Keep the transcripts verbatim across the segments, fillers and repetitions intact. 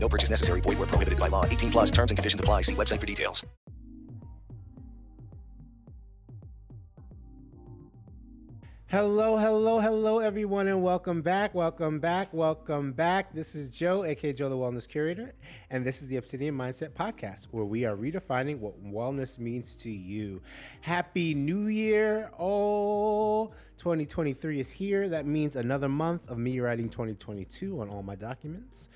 No purchase necessary. Void where prohibited by law. eighteen plus terms and conditions apply. See website for details. Hello, hello, hello, everyone, and welcome back, welcome back, welcome back. This is Joe, a k a. Joe the Wellness Curator, and this is the Obsidian Mindset Podcast, where we are redefining what wellness means to you. Happy New Year. Oh, twenty twenty-three is here. That means another month of me writing twenty twenty-two on all my documents.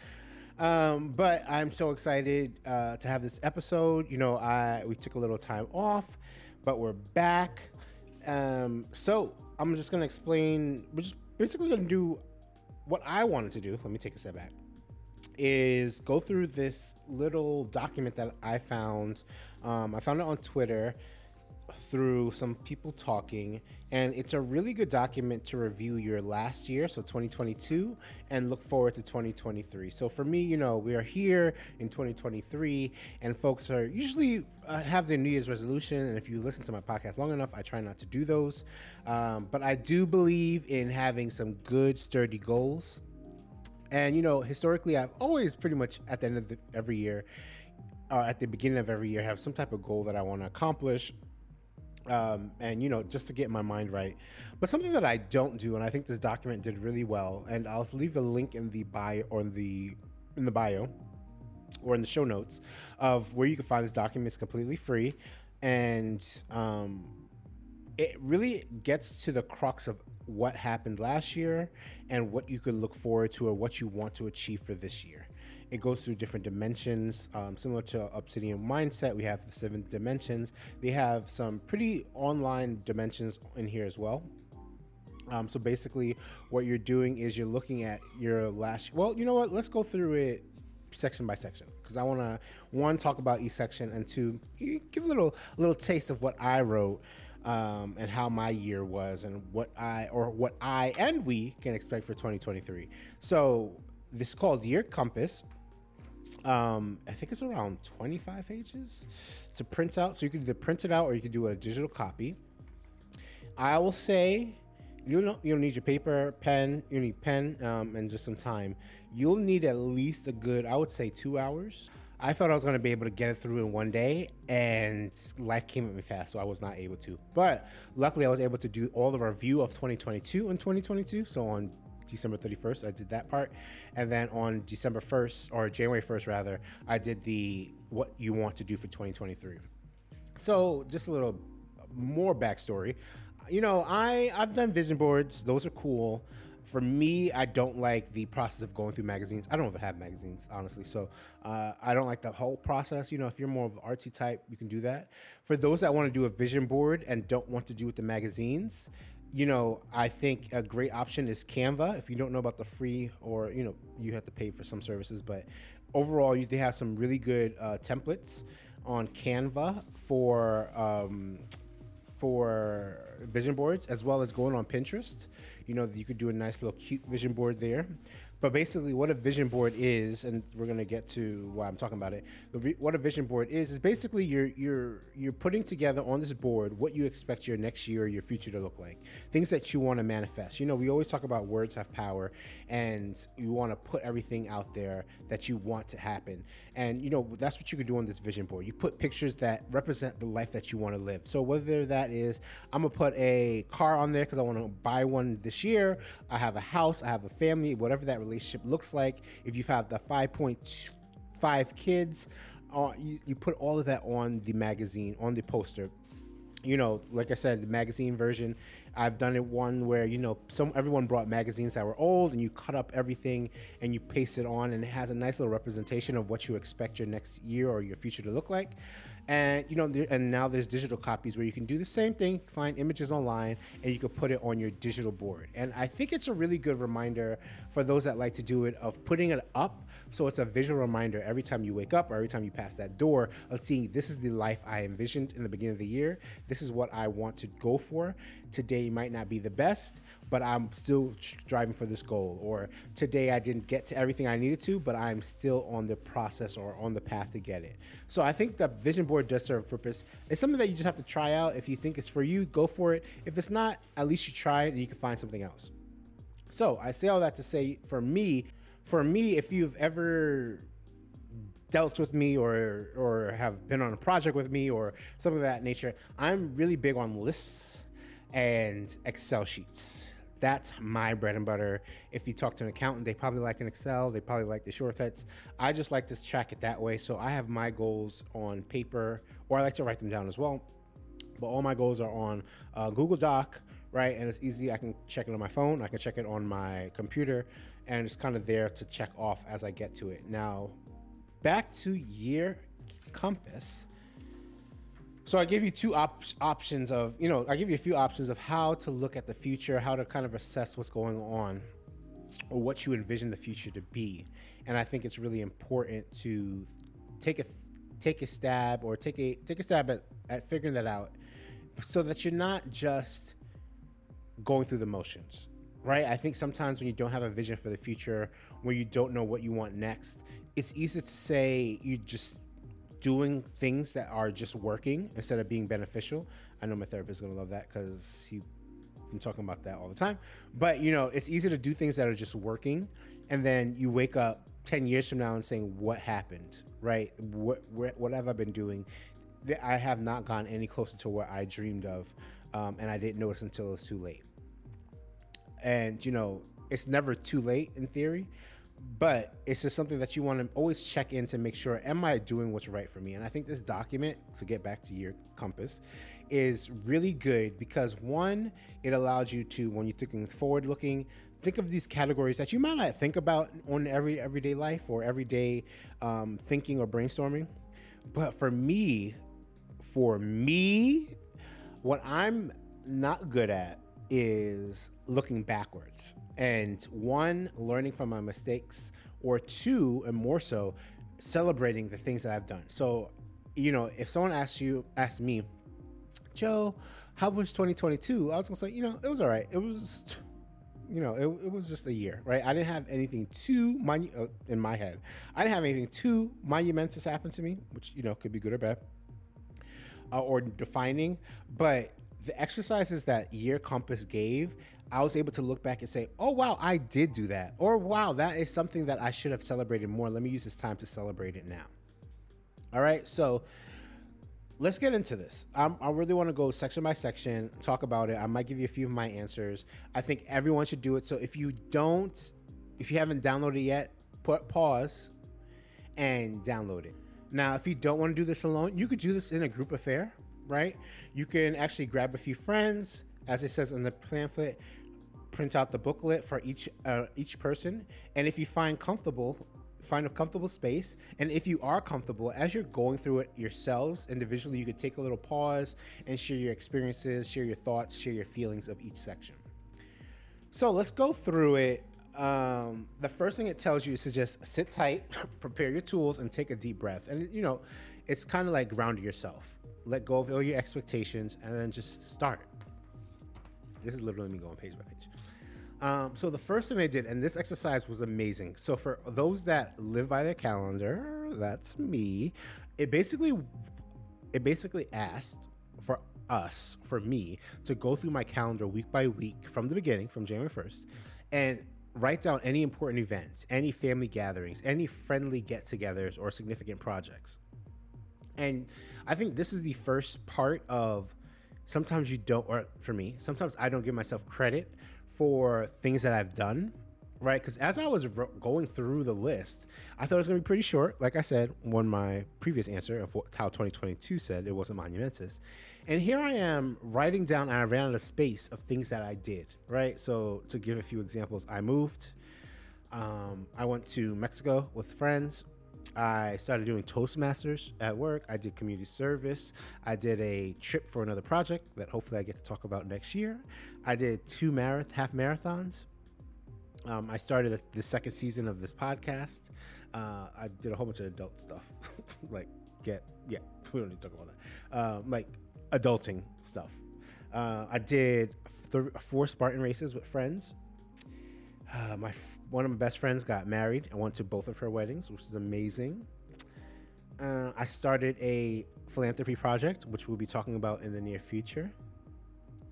Um, but I'm so excited uh, to have this episode. You know, I we took a little time off, but we're back. Um, so I'm just going to explain, we're just basically going to do what I wanted to do. Let me take a step back, is go through this little document that I found. Um, I found it on Twitter through some people talking, and it's a really good document to review your last year, so twenty twenty-two, and look forward to twenty twenty-three. So for me, you know, we are here in twenty twenty-three, and folks are usually uh, have their New Year's resolution, and if you listen to my podcast long enough, I try not to do those, um, but I do believe in having some good sturdy goals. And you know, historically, I've always pretty much at the end of the, every year, or uh, at the beginning of every year, have some type of goal that I want to accomplish. Um, and, you know, just to get my mind right. But something that I don't do, and I think this document did really well, and I'll leave a link in the bio or in the, in the bio or in the show notes of where you can find this document. It's completely free. And um, it really gets to the crux of what happened last year and what you could look forward to or what you want to achieve for this year. It goes through different dimensions, um, similar to Obsidian Mindset. We have the seven dimensions. They have some pretty online dimensions in here as well. Um, so basically what you're doing is you're looking at your last, well, you know what? Let's go through it section by section, because I want to, one, talk about each section, and two, give a little, a little taste of what I wrote um, and how my year was and what I, or what I and we can expect for twenty twenty-three. So this is called Year Compass. Um, I think it's around twenty-five pages to print out. So you can either print it out or you can do a digital copy. I will say you don't you'll need your paper, pen, you need pen, um, and just some time. You'll need at least a good, I would say, two hours. I thought I was going to be able to get it through in one day, and life came at me fast, so I was not able to. But luckily, I was able to do all the review of twenty twenty-two and twenty twenty-two. So on December thirty-first, I did that part, and then on December first, or January first rather, I did the what you want to do for twenty twenty-three. So just a little more backstory. You know, I I've done vision boards. Those are cool. For me, I don't like the process of going through magazines. I don't even have magazines, honestly. So uh, I don't like the whole process. You know, if you're more of an artsy type, you can do that. For those that want to do a vision board and don't want to do with the magazines, you know, I think a great option is Canva. If you don't know about the free, or, you know, you have to pay for some services, but overall, you, they have some really good uh, templates on Canva for um, for vision boards, as well as going on Pinterest. You know, you could do a nice little cute vision board there. But basically what a vision board is, and we're going to get to why I'm talking about it. What a vision board is, is basically you're, you're, you're putting together on this board what you expect your next year, or your future to look like, things that you want to manifest. You know, we always talk about words have power, and you want to put everything out there that you want to happen. And, you know, that's what you can do on this vision board. You put pictures that represent the life that you want to live. So whether that is, I'm going to put a car on there because I want to buy one this year. I have a house, I have a family, whatever that relationship relationship looks like. If you have the five point five kids, uh, you, you put all of that on the magazine, on the poster. You know, like I said, the magazine version, I've done it one where, you know, some everyone brought magazines that were old, and you cut up everything and you paste it on, and it has a nice little representation of what you expect your next year or your future to look like. And you know, and now there's digital copies where you can do the same thing, find images online, and you can put it on your digital board. And I think it's a really good reminder for those that like to do it of putting it up, so it's a visual reminder every time you wake up or every time you pass that door of seeing, this is the life I envisioned in the beginning of the year. This is what I want to go for. Today might not be the best, but I'm still striving for this goal. Or today I didn't get to everything I needed to, but I'm still on the process or on the path to get it. So I think the vision board does serve a purpose. It's something that you just have to try out. If you think it's for you, go for it. If it's not, at least you try it and you can find something else. So I say all that to say, for me, for me, if you've ever dealt with me or or have been on a project with me or something of that nature, I'm really big on lists and Excel sheets. That's my bread and butter. If you talk to an accountant, they probably like an Excel. They probably like the shortcuts. I just like to track it that way. So I have my goals on paper, or I like to write them down as well. But all my goals are on uh, Google Doc, right? And it's easy. I can check it on my phone. I can check it on my computer. And it's kind of there to check off as I get to it. Now, back to Year Compass. So I give you two op- options of, you know, I give you a few options of how to look at the future, how to kind of assess what's going on or what you envision the future to be. And I think it's really important to take a take a stab or take a take a stab at, at figuring that out, so that you're not just going through the motions, right? I think sometimes when you don't have a vision for the future, when you don't know what you want next, it's easy to say you just doing things that are just working instead of being beneficial. I know my therapist is going to love that because he's been talking about that all the time. But, you know, it's easy to do things that are just working. And then you wake up ten years from now and saying, what happened, right? What, what, what have I been doing? I have not gone any closer to what I dreamed of. Um, and I didn't notice until it was too late. And, you know, it's never too late in theory. But it's just something that you want to always check in to make sure, am I doing what's right for me? And I think this document, to get back to Year Compass, is really good because, one, it allows you to, when you're thinking forward looking, think of these categories that you might not think about on every everyday life or everyday um, thinking or brainstorming. But for me, for me, what I'm not good at is looking backwards. And one, learning from my mistakes, or two, and more so, celebrating the things that I've done. So, you know, if someone asks you, asks me, Joe, how was twenty twenty-two? I was gonna say, you know, it was all right. It was, you know, it, it was just a year, right? I didn't have anything too monu- uh, in my head. I didn't have anything too monumentous happen to me, which, you know, could be good or bad uh, or defining. But the exercises that Year Compass gave, I was able to look back and say, oh, wow, I did do that. Or, wow, that is something that I should have celebrated more. Let me use this time to celebrate it now. All right, so let's get into this. I'm, I really want to go section by section, talk about it. I might give you a few of my answers. I think everyone should do it. So if you don't, if you haven't downloaded it yet, put pause and download it. Now, if you don't want to do this alone, you could do this in a group affair, right? You can actually grab a few friends, as it says in the pamphlet, print out the booklet for each uh, each person. And if you find comfortable, find a comfortable space. And if you are comfortable, as you're going through it yourselves individually, you could take a little pause and share your experiences, share your thoughts, share your feelings of each section. So let's go through it. Um, the first thing it tells you is to just sit tight, prepare your tools, and take a deep breath. And, you know, it's kind of like grounding yourself. Let go of all your expectations and then just start. This is literally me going page by page. Um, so the first thing I did, and this exercise was amazing. So for those that live by their calendar, that's me. It basically, it basically asked for us, for me, to go through my calendar week by week from the beginning, from January first, and write down any important events, any family gatherings, any friendly get-togethers, or significant projects. And I think this is the first part of. Sometimes you don't, or for me, sometimes I don't give myself credit for things that I've done, right? Because as I was ro- going through the list, I thought it was going to be pretty short. Like I said, on my previous answer of what, how twenty twenty-two said it wasn't monumentous. And here I am writing down, and I ran out of space of things that I did, right? So to give a few examples, I moved. Um, I went to Mexico with friends. I started doing Toastmasters at work. I did community service. I did a trip for another project that hopefully I get to talk about next year. I did two marath- half marathons. Um, I started the second season of this podcast. Uh, I did a whole bunch of adult stuff. like, get, yeah, we don't need to talk about that. Uh, like, adulting stuff. Uh, I did th- four Spartan races with friends. Uh, my one of my best friends got married. I went to both of her weddings, which is amazing. Uh, I started a philanthropy project, which we'll be talking about in the near future.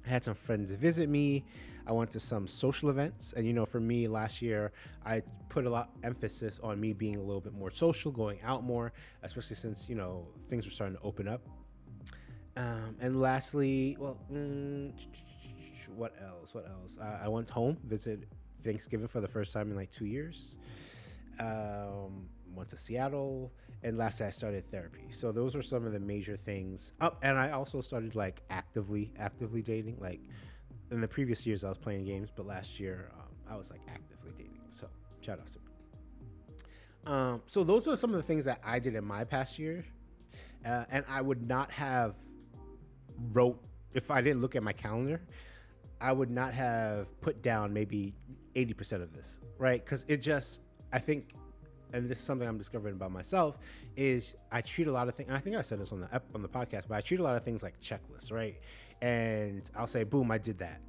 I had some friends visit me. I went to some social events. And, you know, for me last year, I put a lot of emphasis on me being a little bit more social, going out more, especially since, you know, things were starting to open up. Um, and lastly, well, mm, what else? What else? I, I went home, visited Thanksgiving for the first time in like two years. Um, went to Seattle, and lastly, I started therapy. So those were some of the major things. Oh, and I also started like actively, actively dating. Like in the previous years, I was playing games, but last year um, I was like actively dating. So shout out to me. Um, so those are some of the things that I did in my past year, uh, and I would not have wrote if I didn't look at my calendar. I would not have put down maybe eighty percent of this, right? Because it just, I think, and this is something I'm discovering about myself, is I treat a lot of things, and I think I said this on the on the podcast, but I treat a lot of things like checklists, right? And I'll say, boom, I did that.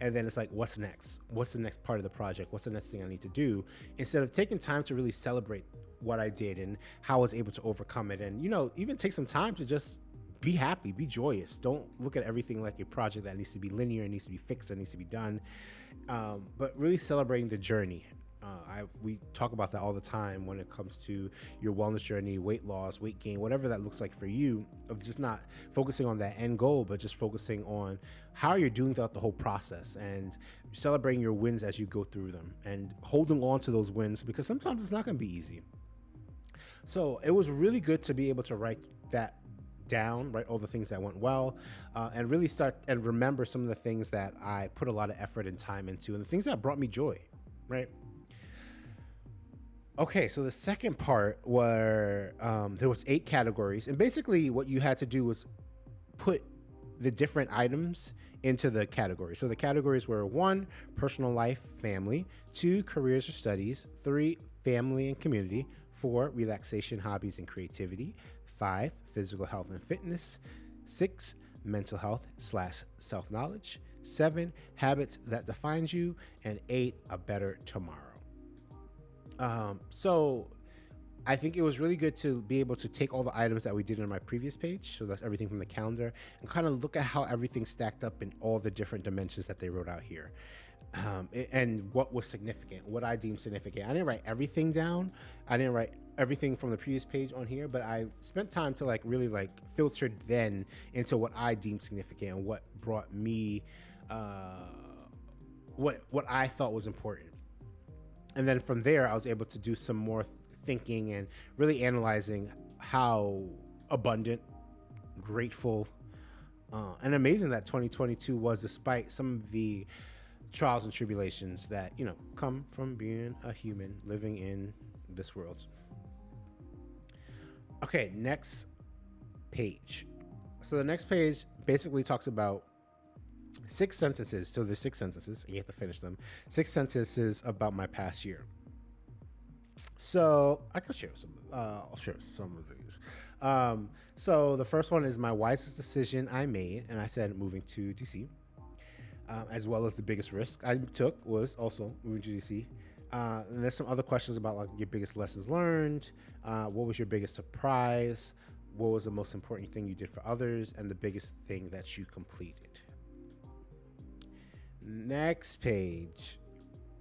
And then it's like, what's next? What's the next part of the project? What's the next thing I need to do? Instead of taking time to really celebrate what I did and how I was able to overcome it. And, you know, even take some time to just be happy, be joyous. Don't look at everything like a project that needs to be linear, needs to be fixed, that needs to be done. Um, but really celebrating the journey. Uh, I we talk about that all the time when it comes to your wellness journey, weight loss, weight gain, whatever that looks like for you, of just not focusing on that end goal, but just focusing on how you're doing throughout the whole process and celebrating your wins as you go through them and holding on to those wins, because sometimes it's not going to be easy. So it was really good to be able to write that down, right? All the things that went well, uh, and really start and remember some of the things that I put a lot of effort and time into and the things that brought me joy, right? Okay, so the second part were um, there was eight categories, and basically what you had to do was put the different items into the category. So the categories were one, personal life, family, two, careers or studies, three, family and community, four, relaxation, hobbies and creativity, five, physical health and fitness, six, mental health slash self-knowledge, seven, habits that defines you, and eight, a better tomorrow. Um, so I think it was really good to be able to take all the items that we did on my previous page, so that's everything from the calendar, and kind of look at how everything stacked up in all the different dimensions that they wrote out here. Um, and what was significant, what I deemed significant. I didn't write everything down. I didn't write everything from the previous page on here, but I spent time to like really like filtered then into what I deemed significant and what brought me, uh, what, what I thought was important. And then from there, I was able to do some more thinking and really analyzing how abundant, grateful, uh, and amazing that twenty twenty-two was, despite some of the trials and tribulations that, you know, come from being a human living in this world. Okay, next page. So the next page basically talks about six sentences. So there's six sentences. You have to finish them. Six sentences about my past year. So I can share some. Uh, I'll share some of these. Um, so the first one is my wisest decision I made, and I said moving to D C. Um, as well as the biggest risk I took was also moving to D C. Uh, and there's some other questions about like your biggest lessons learned. Uh, what was your biggest surprise? What was the most important thing you did for others? And the biggest thing that you completed. Next page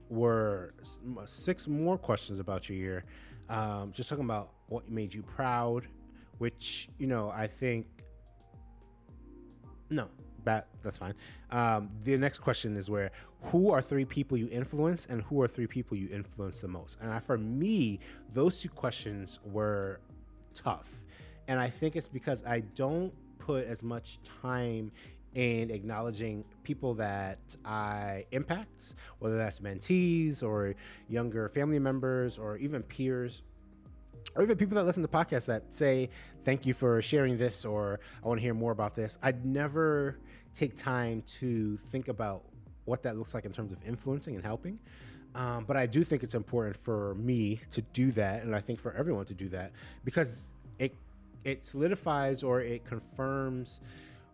were six more questions about your year. Um, just talking about what made you proud, which, you know, I think, no. That, that's fine. Um, the next question is where, who are three people you influence and who are three people you influence the most? And I, for me, those two questions were tough. And I think it's because I don't put as much time in acknowledging people that I impact, whether that's mentees or younger family members or even peers. or even people that listen to podcasts that say, thank you for sharing this, or I want to hear more about this. I'd never take time to think about what that looks like in terms of influencing and helping. Um, but I do think it's important for me to do that. And I think for everyone to do that, because it, it solidifies, or it confirms,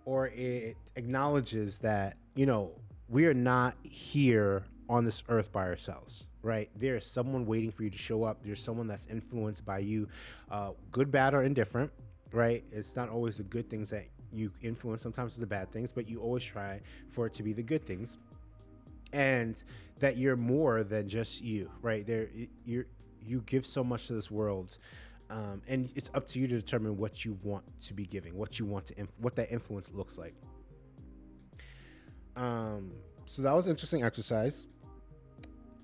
or it acknowledges that, you know, we are not here on this earth by ourselves, right? There is someone waiting for you to show up. There's someone that's influenced by you, uh, good, bad, or indifferent, right? It's not always the good things that you influence. Sometimes it's the bad things, but you always try for it to be the good things. And that you're more than just you, right? There, you you give so much to this world, um, and it's up to you to determine what you want to be giving, what you want to, inf- what that influence looks like. Um, so that was an interesting exercise.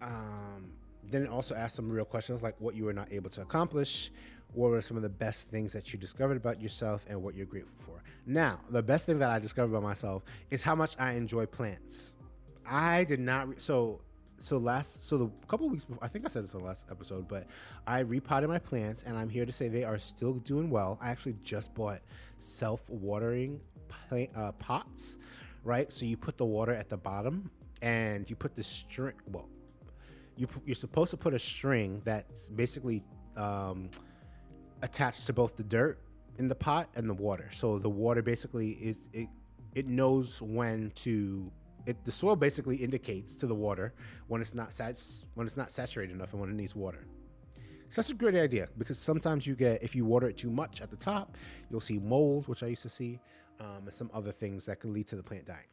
Um, then it also asked some real questions, like what you were not able to accomplish, what were some of the best things that you discovered about yourself, and what you're grateful for. Now, the best thing that I discovered about myself is how much I enjoy plants. I did not. Re- so, so last, so the couple of weeks before, I think I said this on the last episode, but I repotted my plants, and I'm here to say they are still doing well. I actually just bought self-watering plant, uh, pots, right? So you put the water at the bottom, and you put the string. Well, you pu- you're supposed to put a string that's basically um, attached to both the dirt in the pot and the water. So the water basically is it. It knows when to. It, the soil basically indicates to the water when it's not sat, when it's not saturated enough and when it needs water. Such a great idea, because sometimes you get, if you water it too much at the top, you'll see mold, which I used to see, um, and some other things that can lead to the plant dying.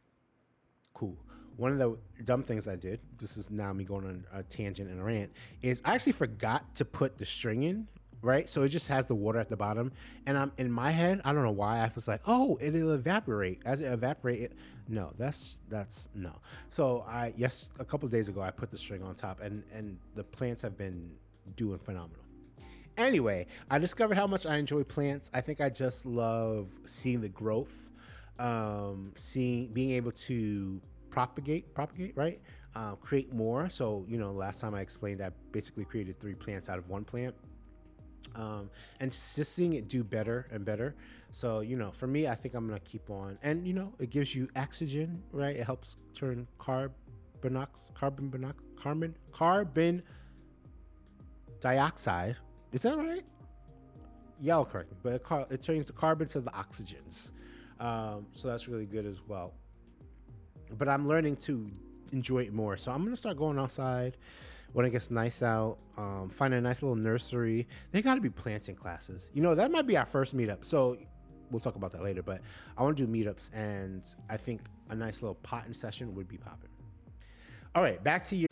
Cool. One of the dumb things I did, this is now me going on a tangent and a rant, is I actually forgot to put the string in, right? So it just has the water at the bottom, and I'm in my head, I don't know why, I was like, oh, it'll evaporate. As it evaporate, it, no, that's that's no. So I yes, a couple of days ago I put the string on top, and and the plants have been doing phenomenal. Anyway, I discovered how much I enjoy plants. I think I just love seeing the growth, um, seeing being able to propagate, propagate, right? Um, create more. So you know, last time I explained, I basically created three plants out of one plant. Um, and just seeing it do better and better. So, you know, for me, I think I'm going to keep on. And, you know, it gives you oxygen, right? It helps turn carbonox, carbon, bonox, carbon, carbon dioxide. Is that right? Y'all correct me, but it, car- it turns the carbon to the oxygens. Um, so that's really good as well. But I'm learning to enjoy it more. So I'm going to start going outside when it gets nice out, um, find a nice little nursery. They got to be planting classes. You know, that might be our first meetup. So we'll talk about that later, but I want to do meetups, and I think a nice little potting session would be popping. All right, back to you.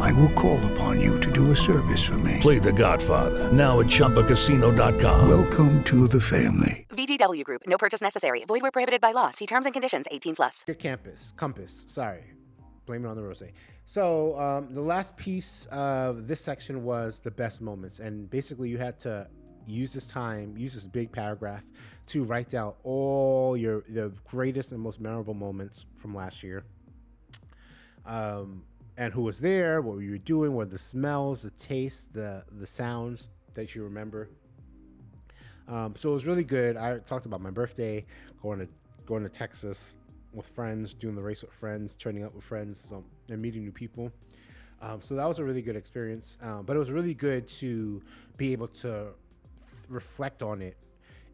I will call upon you to do a service for me. Play The Godfather, now at chumba casino dot com. Welcome to the family. V G W Group, no purchase necessary. Void where prohibited by law. See terms and conditions, eighteen plus. Year Compass, Compass, sorry. Blame it on the rosé. So um, the last piece of this section was the best moments. And basically, you had to use this time, use this big paragraph to write down all your the greatest and most memorable moments from last year, um, and who was there, what you were doing, what the smells, the tastes, the the sounds that you remember. Um, so it was really good. I talked about my birthday, going to going to Texas with friends, doing the race with friends, turning up with friends, so, and meeting new people. Um, so that was a really good experience. Um, but it was really good to be able to reflect on it,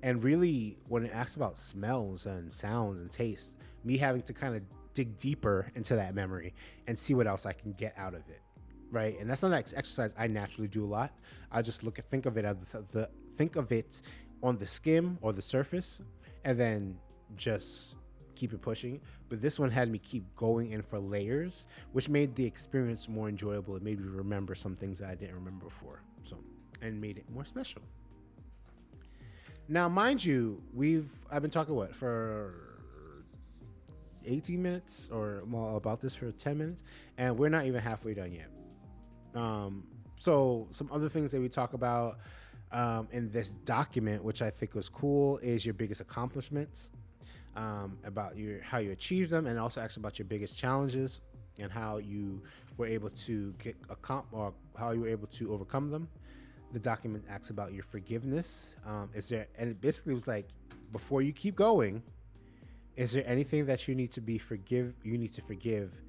and really when it asks about smells and sounds and taste, me having to kind of dig deeper into that memory and see what else I can get out of it, right? And that's not an exercise I naturally do a lot. I just look at, think of it as the, the think of it on the skim or the surface, and then just keep it pushing. But this one had me keep going in for layers, which made the experience more enjoyable. It made me remember some things that I didn't remember before, so and made it more special. Now, mind you, we've I've been talking what for eighteen minutes or well, about this for ten minutes, and we're not even halfway done yet. Um, so some other things that we talk about um, in this document, which I think was cool, is your biggest accomplishments. Um, about your how you achieved them, and also ask about your biggest challenges and how you were able to get a comp or how you were able to overcome them. The document asks about your forgiveness. Um, is there and it basically was like, before you keep going, is there anything that you need to be forgive? You need to forgive,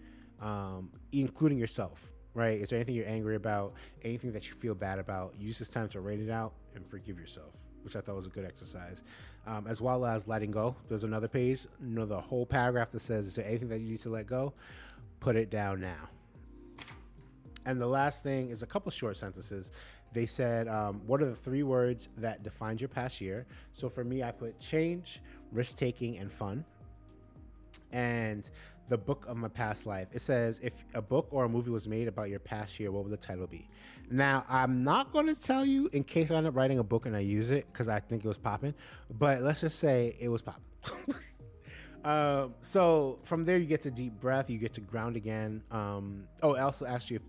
um, including yourself, right? Is there anything you're angry about? Anything that you feel bad about? Use this time to write it out and forgive yourself, which I thought was a good exercise, um, as well as letting go. There's another page, another whole paragraph that says, is there anything that you need to let go? Put it down now. And the last thing is a couple short sentences. They said, um, what are the three words that defined your past year? So for me, I put change, risk-taking, and fun. And the book of my past life. It says, if a book or a movie was made about your past year, what would the title be? Now, I'm not going to tell you in case I end up writing a book and I use it because I think it was popping, but let's just say it was popping. um, so from there, you get to deep breath, you get to ground again. Um, oh, I also asked you if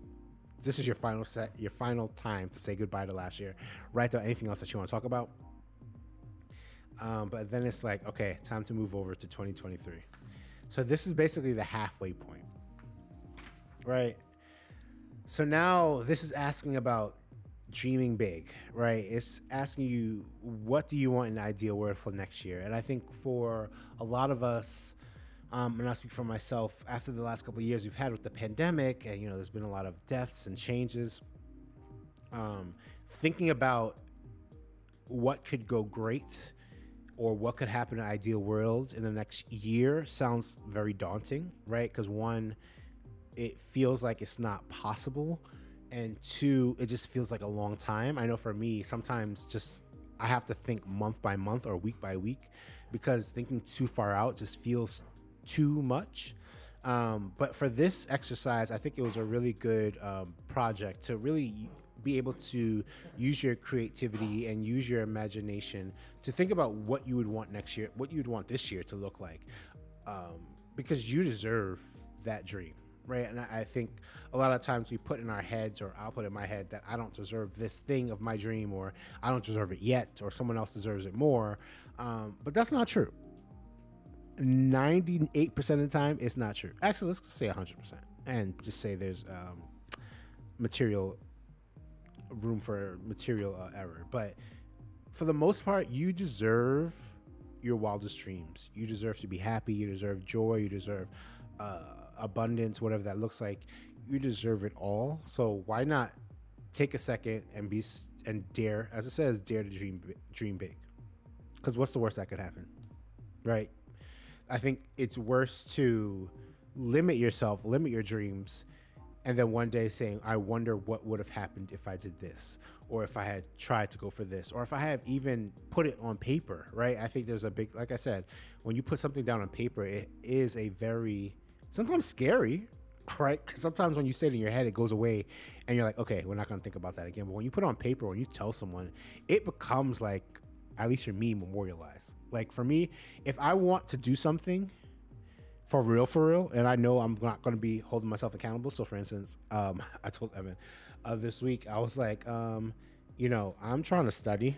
this is your final set, your final time to say goodbye to last year. Write down anything else that you want to talk about. Um, but then it's like, okay, time to move over to twenty twenty-three. So this is basically the halfway point, right? So now this is asking about dreaming big, right? It's asking you, what do you want in the ideal world for next year? And I think for a lot of us, um, and I speak for myself, after the last couple of years we've had with the pandemic, and you know, there's been a lot of deaths and changes. Um, thinking about what could go great, or what could happen in an ideal world in the next year sounds very daunting, right? Because one, it feels like it's not possible. And two, it just feels like a long time. I know for me, sometimes just I have to think month by month or week by week because thinking too far out just feels too much. Um, but for this exercise, I think it was a really good um, project to really be able to use your creativity and use your imagination to think about what you would want next year, what you'd want this year to look like, um, because you deserve that dream, right? And I think a lot of times we put in our heads, or I'll put in my head, that I don't deserve this thing of my dream, or I don't deserve it yet, or someone else deserves it more. Um, but that's not true. ninety-eight percent of the time, it's not true. Actually, let's say one hundred percent and just say there's um, material room for material uh, error, but for the most part, you deserve your wildest dreams. You deserve to be happy. You deserve joy. You deserve uh, abundance, whatever that looks like. You deserve it all. So why not take a second and be and dare, as it says, dare to dream, dream big. Because what's the worst that could happen, right? I think it's worse to limit yourself, limit your dreams, and then one day saying, I wonder what would have happened if I did this, or if I had tried to go for this, or if I had even put it on paper, right? I think there's a big, like I said, when you put something down on paper, it is a very, sometimes scary, right? Because sometimes when you say it in your head, it goes away and you're like, okay, we're not going to think about that again. But when you put it on paper, when you tell someone, it becomes like, at least for me, memorialized. Like for me, if I want to do something, For real, for real. And I know I'm not going to be holding myself accountable. So for instance, um, I told Evan uh, this week, I was like, um, you know, I'm trying to study.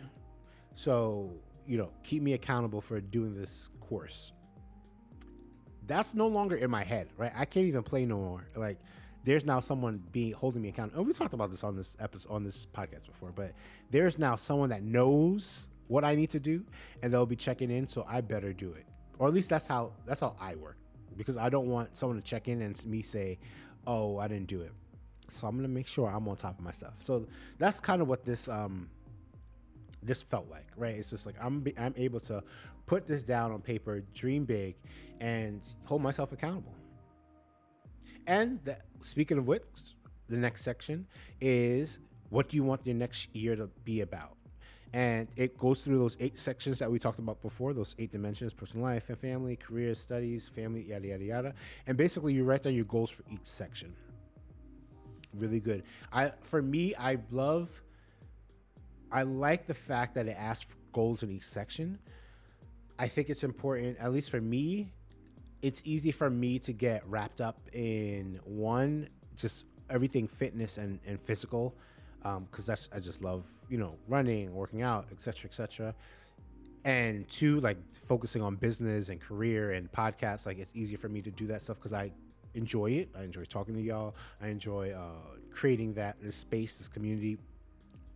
So, you know, keep me accountable for doing this course. That's no longer in my head, right? I can't even play no more. Like there's now someone being holding me accountable. And we talked about this on this episode, on this podcast before, but there's now someone that knows what I need to do and they'll be checking in. So I better do it. Or at least that's how, that's how I work. Because I don't want someone to check in and me say, oh, I didn't do it. So I'm going to make sure I'm on top of my stuff. So that's kind of what this um, this felt like, right? It's just like I'm I'm able to put this down on paper, dream big, and hold myself accountable. And that, speaking of which, the next section is what do you want your next year to be about? And it goes through those eight sections that we talked about before, those eight dimensions: personal life and family, career, studies, family, yada, yada, yada. And basically you write down your goals for each section. Really good. I, for me, I love, I like the fact that it asks for goals in each section. I think it's important, at least for me, it's easy for me to get wrapped up in one, just everything fitness and, and physical. Um, cause that's, I just love, you know, running, working out, et cetera, et cetera. And two, like focusing on business and career and podcasts. Like, it's easier for me to do that stuff cause I enjoy it. I enjoy talking to y'all. I enjoy, uh, creating that this space, this community.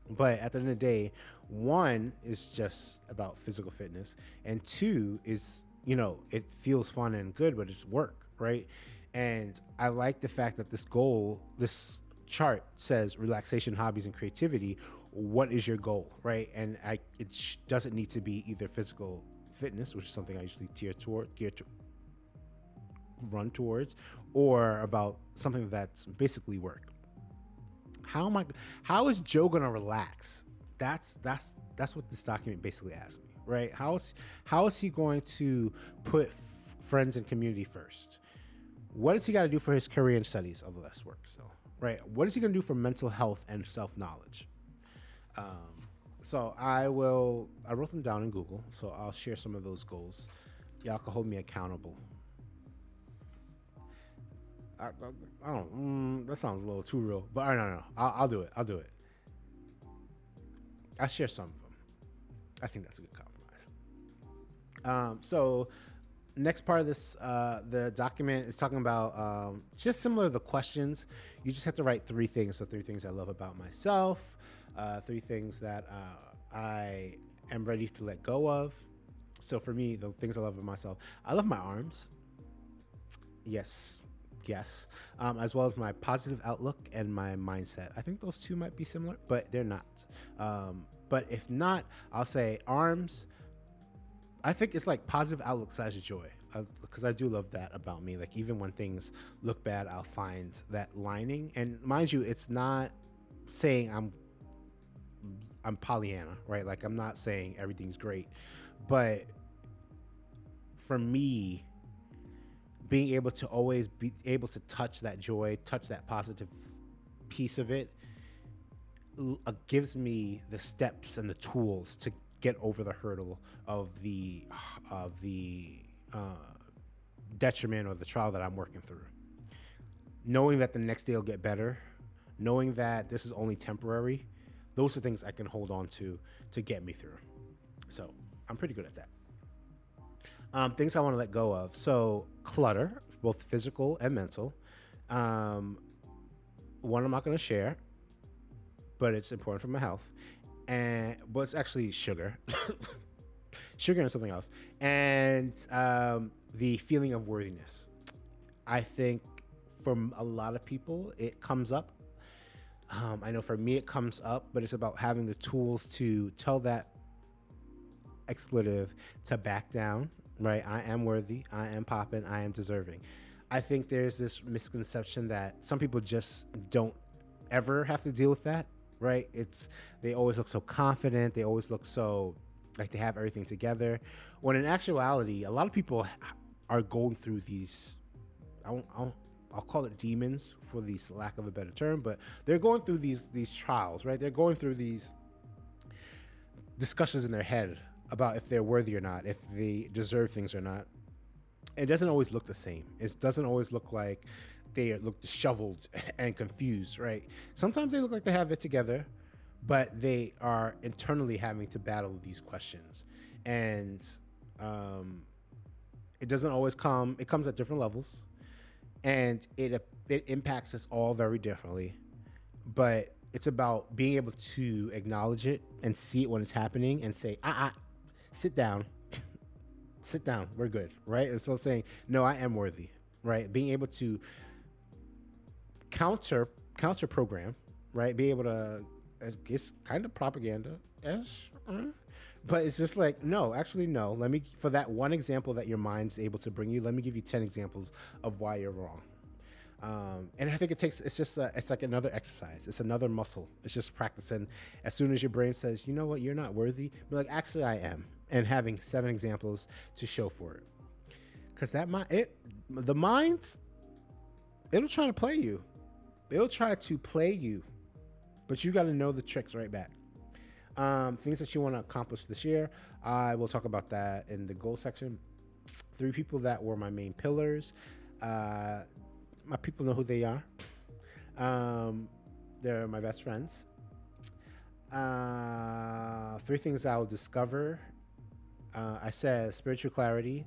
But at the end of the day, one is just about physical fitness and two is, you know, it feels fun and good, but it's work. Right. And I like the fact that this goal, this chart says relaxation, hobbies, and creativity. What is your goal, right? And I, it sh- doesn't need to be either physical fitness, which is something I usually tear toward, gear to run towards, or about something that's basically work. How am I? How is Joe gonna relax? That's that's that's what this document basically asks me, right? How is how is he going to put f- friends and community first? What does he got to do for his career and studies? Although that's work still. Right. What is he going to do for mental health and self-knowledge? Um, so I will, I wrote them down in Google. So I'll share some of those goals. Y'all can hold me accountable. I, I, I don't, mm, that sounds a little too real, but I don't know. I'll, I'll do it. I'll do it. I'll share some of them. I think that's a good compromise. Um, so next part of this, uh, the document is talking about um, just similar to the questions. You just have to write three things. So three things I love about myself, uh, three things that uh, I am ready to let go of. So for me, the things I love about myself, I love my arms. Yes, yes. Um, as well as my positive outlook and my mindset. I think those two might be similar, but they're not. Um, but if not, I'll say arms. I think it's like positive outlook slash joy, because I, I do love that about me. Like, even when things look bad, I'll find that lining. And mind you, it's not saying I'm I'm Pollyanna, right? Like, I'm not saying everything's great, but for me, being able to always be able to touch that joy, touch that positive piece of it, uh, gives me the steps and the tools to get over the hurdle of the of the uh, detriment or the trial that I'm working through. Knowing that the next day will get better, knowing that this is only temporary, those are things I can hold on to to get me through. So I'm pretty good at that. Um, things I want to let go of. So clutter, both physical and mental. Um, one I'm not going to share, but it's important for my health. And but it's actually sugar, sugar and something else. And um, the feeling of worthiness. I think from a lot of people, it comes up. Um, I know for me, it comes up, but it's about having the tools to tell that expletive to back down, right? I am worthy. I am popping. I am deserving. I think there's this misconception that some people just don't ever have to deal with that. Right? It's, they always look so confident. They always look so like they have everything together. When in actuality, a lot of people are going through these, I won't, I won't, I'll call it demons for these lack of a better term, but they're going through these, these trials, right? They're going through these discussions in their head about if they're worthy or not, if they deserve things or not. It doesn't always look the same. It doesn't always look like they look disheveled and confused, right? Sometimes they look like they have it together, but they are internally having to battle these questions. And um, it doesn't always come, it comes at different levels, and it, it impacts us all very differently. But it's about being able to acknowledge it and see it when it's happening and say, ah, ah, sit down, sit down, we're good, right? And so saying, no, I am worthy, right? Being able to counter counter program, right? Be able to, it's kind of propaganda, but it's just like, no, actually, no, let me, for that one example that your mind's able to bring you, let me give you ten examples of why you're wrong. Um, and I think it takes, it's just, a, it's like another exercise. It's another muscle. It's just practicing. As soon as your brain says, you know what, you're not worthy, you're like, actually I am. And having seven examples to show for it. Cause that mind, it, the mind, it'll try to play you. It'll try to play you, but you got to know the tricks right back. Um, things that you want to accomplish this year. I will talk about that in the goal section. Three people that were my main pillars. Uh, my people know who they are. Um, they're my best friends. Uh, three things I'll discover. Uh, I said spiritual clarity,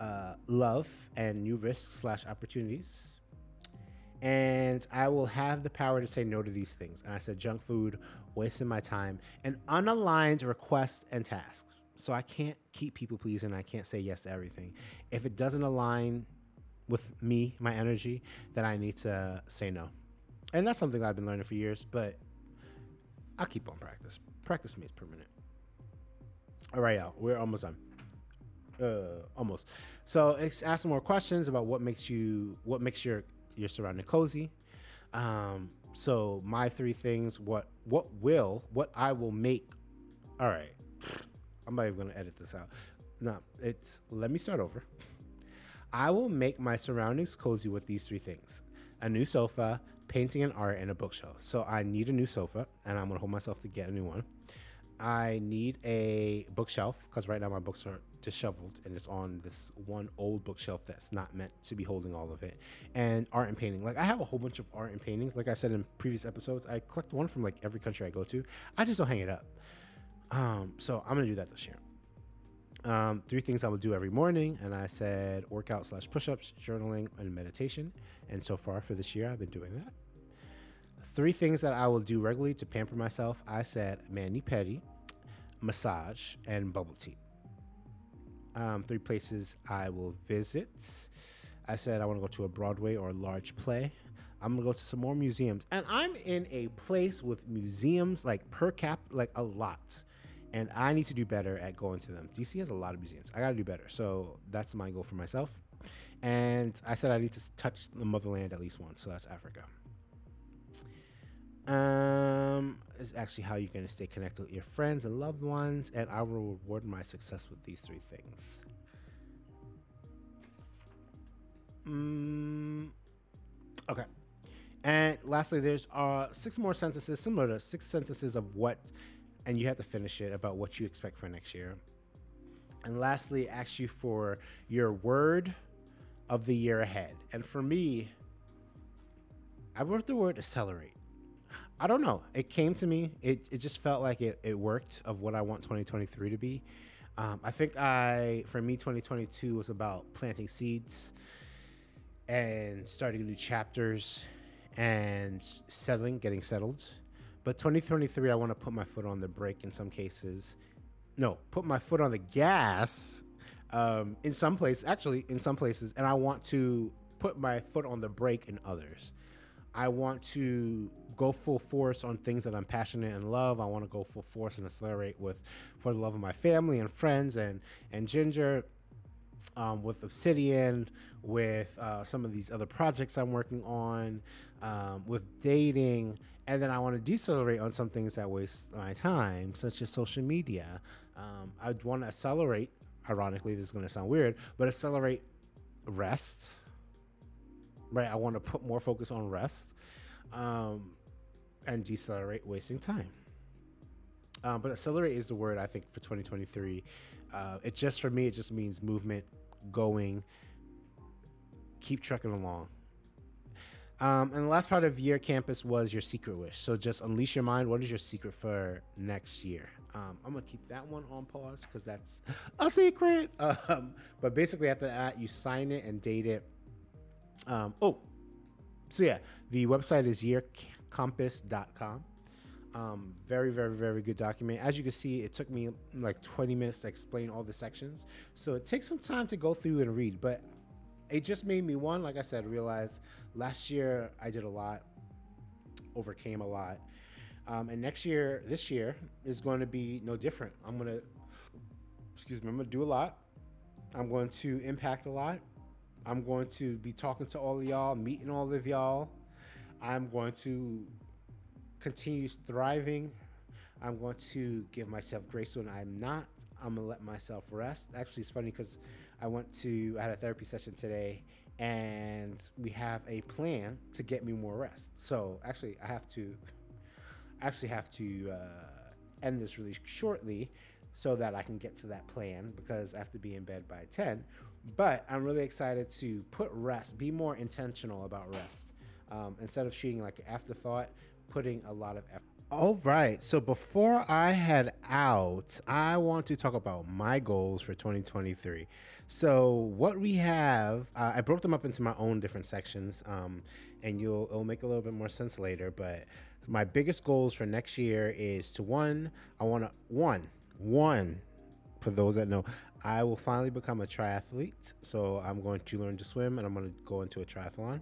uh, love, and new risks slash opportunities. And I will have the power to say no to these things. And I said junk food, wasting my time, and unaligned requests and tasks. So I can't keep people pleasing. I can't say yes to everything. If it doesn't align with me, my energy, then I need to say no. And that's something I've been learning for years, but I'll keep on practice. Practice makes permanent. All right, y'all, we're almost done. Uh, almost. So ask some more questions about what makes you, what makes your, your surrounding cozy. Um, so my three things, what, what will, what I will make. All right. I'm not even going to edit this out. No, it's, let me start over. I will make my surroundings cozy with these three things: a new sofa, painting and art, and a bookshelf. So I need a new sofa, and I'm going to hold myself to get a new one. I need a bookshelf, because right now my books are disheveled and it's on this one old bookshelf that's not meant to be holding all of it. And art and painting. Like, I have a whole bunch of art and paintings. Like I said in previous episodes, I collect one from like every country I go to. I just don't hang it up. Um, so I'm going to do that this year. Um, three things I will do every morning. And I said workout slash push-ups, journaling, and meditation. And so far for this year, I've been doing that. Three things that I will do regularly to pamper myself. I said mani-pedi, massage, and bubble tea. Um, three places I will visit. I said I want to go to a Broadway or a large play. I'm going to go to some more museums. And I'm in a place with museums, like per cap, like a lot. And I need to do better at going to them. D C has a lot of museums. I got to do better. So that's my goal for myself. And I said I need to touch the motherland at least once. So that's Africa. Um, it's actually how you're going to stay connected with your friends and loved ones. And I will reward my success with these three things. Mm, okay. And lastly, there's uh, six more sentences, similar to six sentences of what, and you have to finish it, about what you expect for next year. And lastly, ask you for your word of the year ahead. And for me, I wrote the word accelerate. I don't know. It came to me. It it just felt like it, it worked of what I want twenty twenty-three to be. Um, I think I, for me, twenty twenty-two was about planting seeds and starting new chapters and settling, getting settled. But twenty twenty-three, I want to put my foot on the brake in some cases. No, put my foot on the gas um, in some places, actually in some places. And I want to put my foot on the brake in others. I want to go full force on things that I'm passionate and love. I want to go full force and accelerate with For the Love of My Family and Friends and, and Ginger, um, with Obsidian, with uh, some of these other projects I'm working on, um, with dating. And then I want to decelerate on some things that waste my time, such as social media. Um, I'd want to accelerate, ironically, this is going to sound weird, but accelerate rest. Right, I want to put more focus on rest, um, and decelerate wasting time. Um, but accelerate is the word, I think, for twenty twenty-three. Uh, it just, for me, it just means movement, going, keep trekking along. Um, and the last part of Year Compass was your secret wish. So just unleash your mind. What is your secret for next year? Um, I'm going to keep that one on pause because that's a secret. Um, but basically, after that, you sign it and date it. Um, oh, so yeah, the website is year compass dot com. Um, very, very, very good document. As you can see, it took me like twenty minutes to explain all the sections. So it takes some time to go through and read, but it just made me, one, like I said, realize last year I did a lot, overcame a lot. Um, and next year, this year is going to be no different. I'm going to, excuse me, I'm going to do a lot. I'm going to impact a lot. I'm going to be talking to all of y'all, meeting all of y'all. I'm going to continue thriving. I'm going to give myself grace when I'm not. I'm going to let myself rest. Actually, it's funny because I went to, I had a therapy session today, and we have a plan to get me more rest. So actually, I have to, actually have to uh, end this really shortly so that I can get to that plan, because I have to be in bed by ten. But I'm really excited to put rest, be more intentional about rest. Um, instead of shooting like an afterthought, putting a lot of effort. All right, so before I head out, I want to talk about my goals for twenty twenty-three. So what we have, uh, I broke them up into my own different sections, um, and you'll it'll make a little bit more sense later. But my biggest goals for next year is to one, I want to one, one. For those that know, I will finally become a triathlete. So I'm going to learn to swim, and I'm going to go into a triathlon.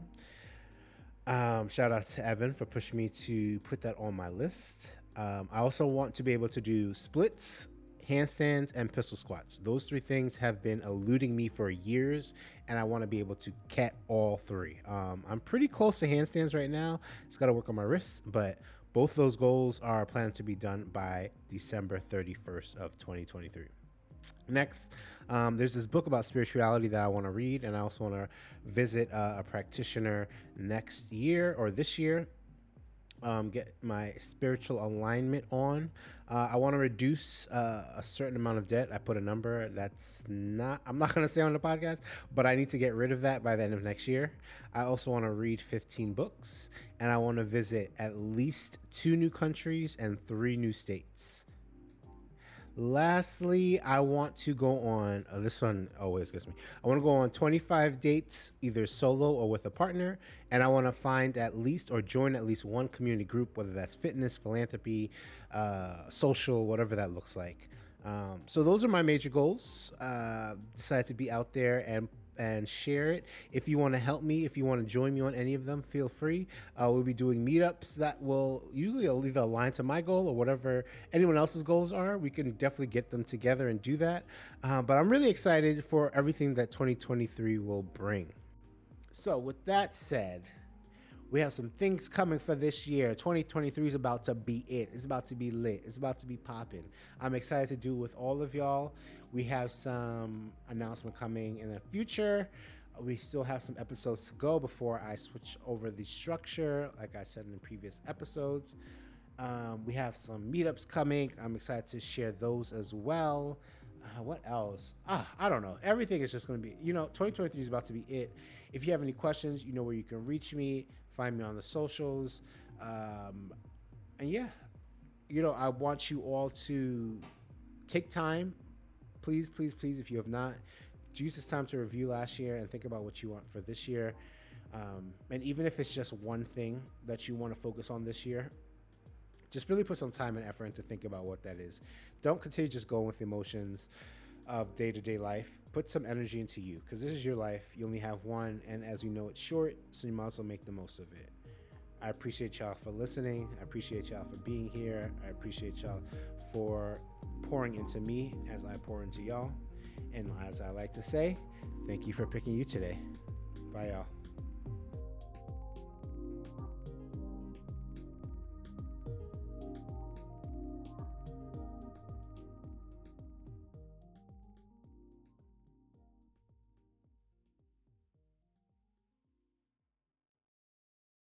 Um, shout out to Evan for pushing me to put that on my list. Um, I also want to be able to do splits, handstands, and pistol squats. Those three things have been eluding me for years, and I want to be able to get all three. Um, I'm pretty close to handstands right now. It's got to work on my wrists, but both those goals are planned to be done by December thirty-first of twenty twenty-three. Next, um, there's this book about spirituality that I want to read, and I also want to visit uh, a practitioner next year or this year, um, get my spiritual alignment on. Uh, I want to reduce uh, a certain amount of debt. I put a number that's not, I'm not going to say on the podcast, but I need to get rid of that by the end of next year. I also want to read fifteen books, and I want to visit at least two new countries and three new states. Lastly, I want to go on, uh, this one always gets me, I want to go on twenty-five dates, either solo or with a partner, and I want to find at least or join at least one community group, whether that's fitness, philanthropy, uh, social, whatever that looks like. Um, so those are my major goals. Uh, decided to be out there and and share it. If you want to help me, if you want to join me on any of them, feel free. Uh, we'll be doing meetups that will usually either align to my goal or whatever anyone else's goals are. We can definitely get them together and do that. Uh, but I'm really excited for everything that twenty twenty-three will bring. So with that said, we have some things coming for this year. twenty twenty-three is about to be it. It's about to be lit. It's about to be popping. I'm excited to do with all of y'all. We have some announcement coming in the future. We still have some episodes to go before I switch over the structure, like I said in the previous episodes. Um, we have some meetups coming. I'm excited to share those as well. Uh, what else? Ah, I don't know. Everything is just going to be, you know, twenty twenty-three is about to be it. If you have any questions, you know where you can reach me. Find me on the socials. Um, and yeah, you know, I want you all to take time. Please, please, please, if you have not, use this time to review last year and think about what you want for this year. Um, and even if it's just one thing that you want to focus on this year, just really put some time and effort into think about what that is. Don't continue just going with emotions of day-to-day life. Put some energy into you, because this is your life. You only have one, and as we know, it's short, so you might as well make the most of it. I appreciate y'all for listening. I appreciate y'all for being here. I appreciate y'all for pouring into me as I pour into y'all. And as I like to say, thank you for picking you today. Bye, y'all.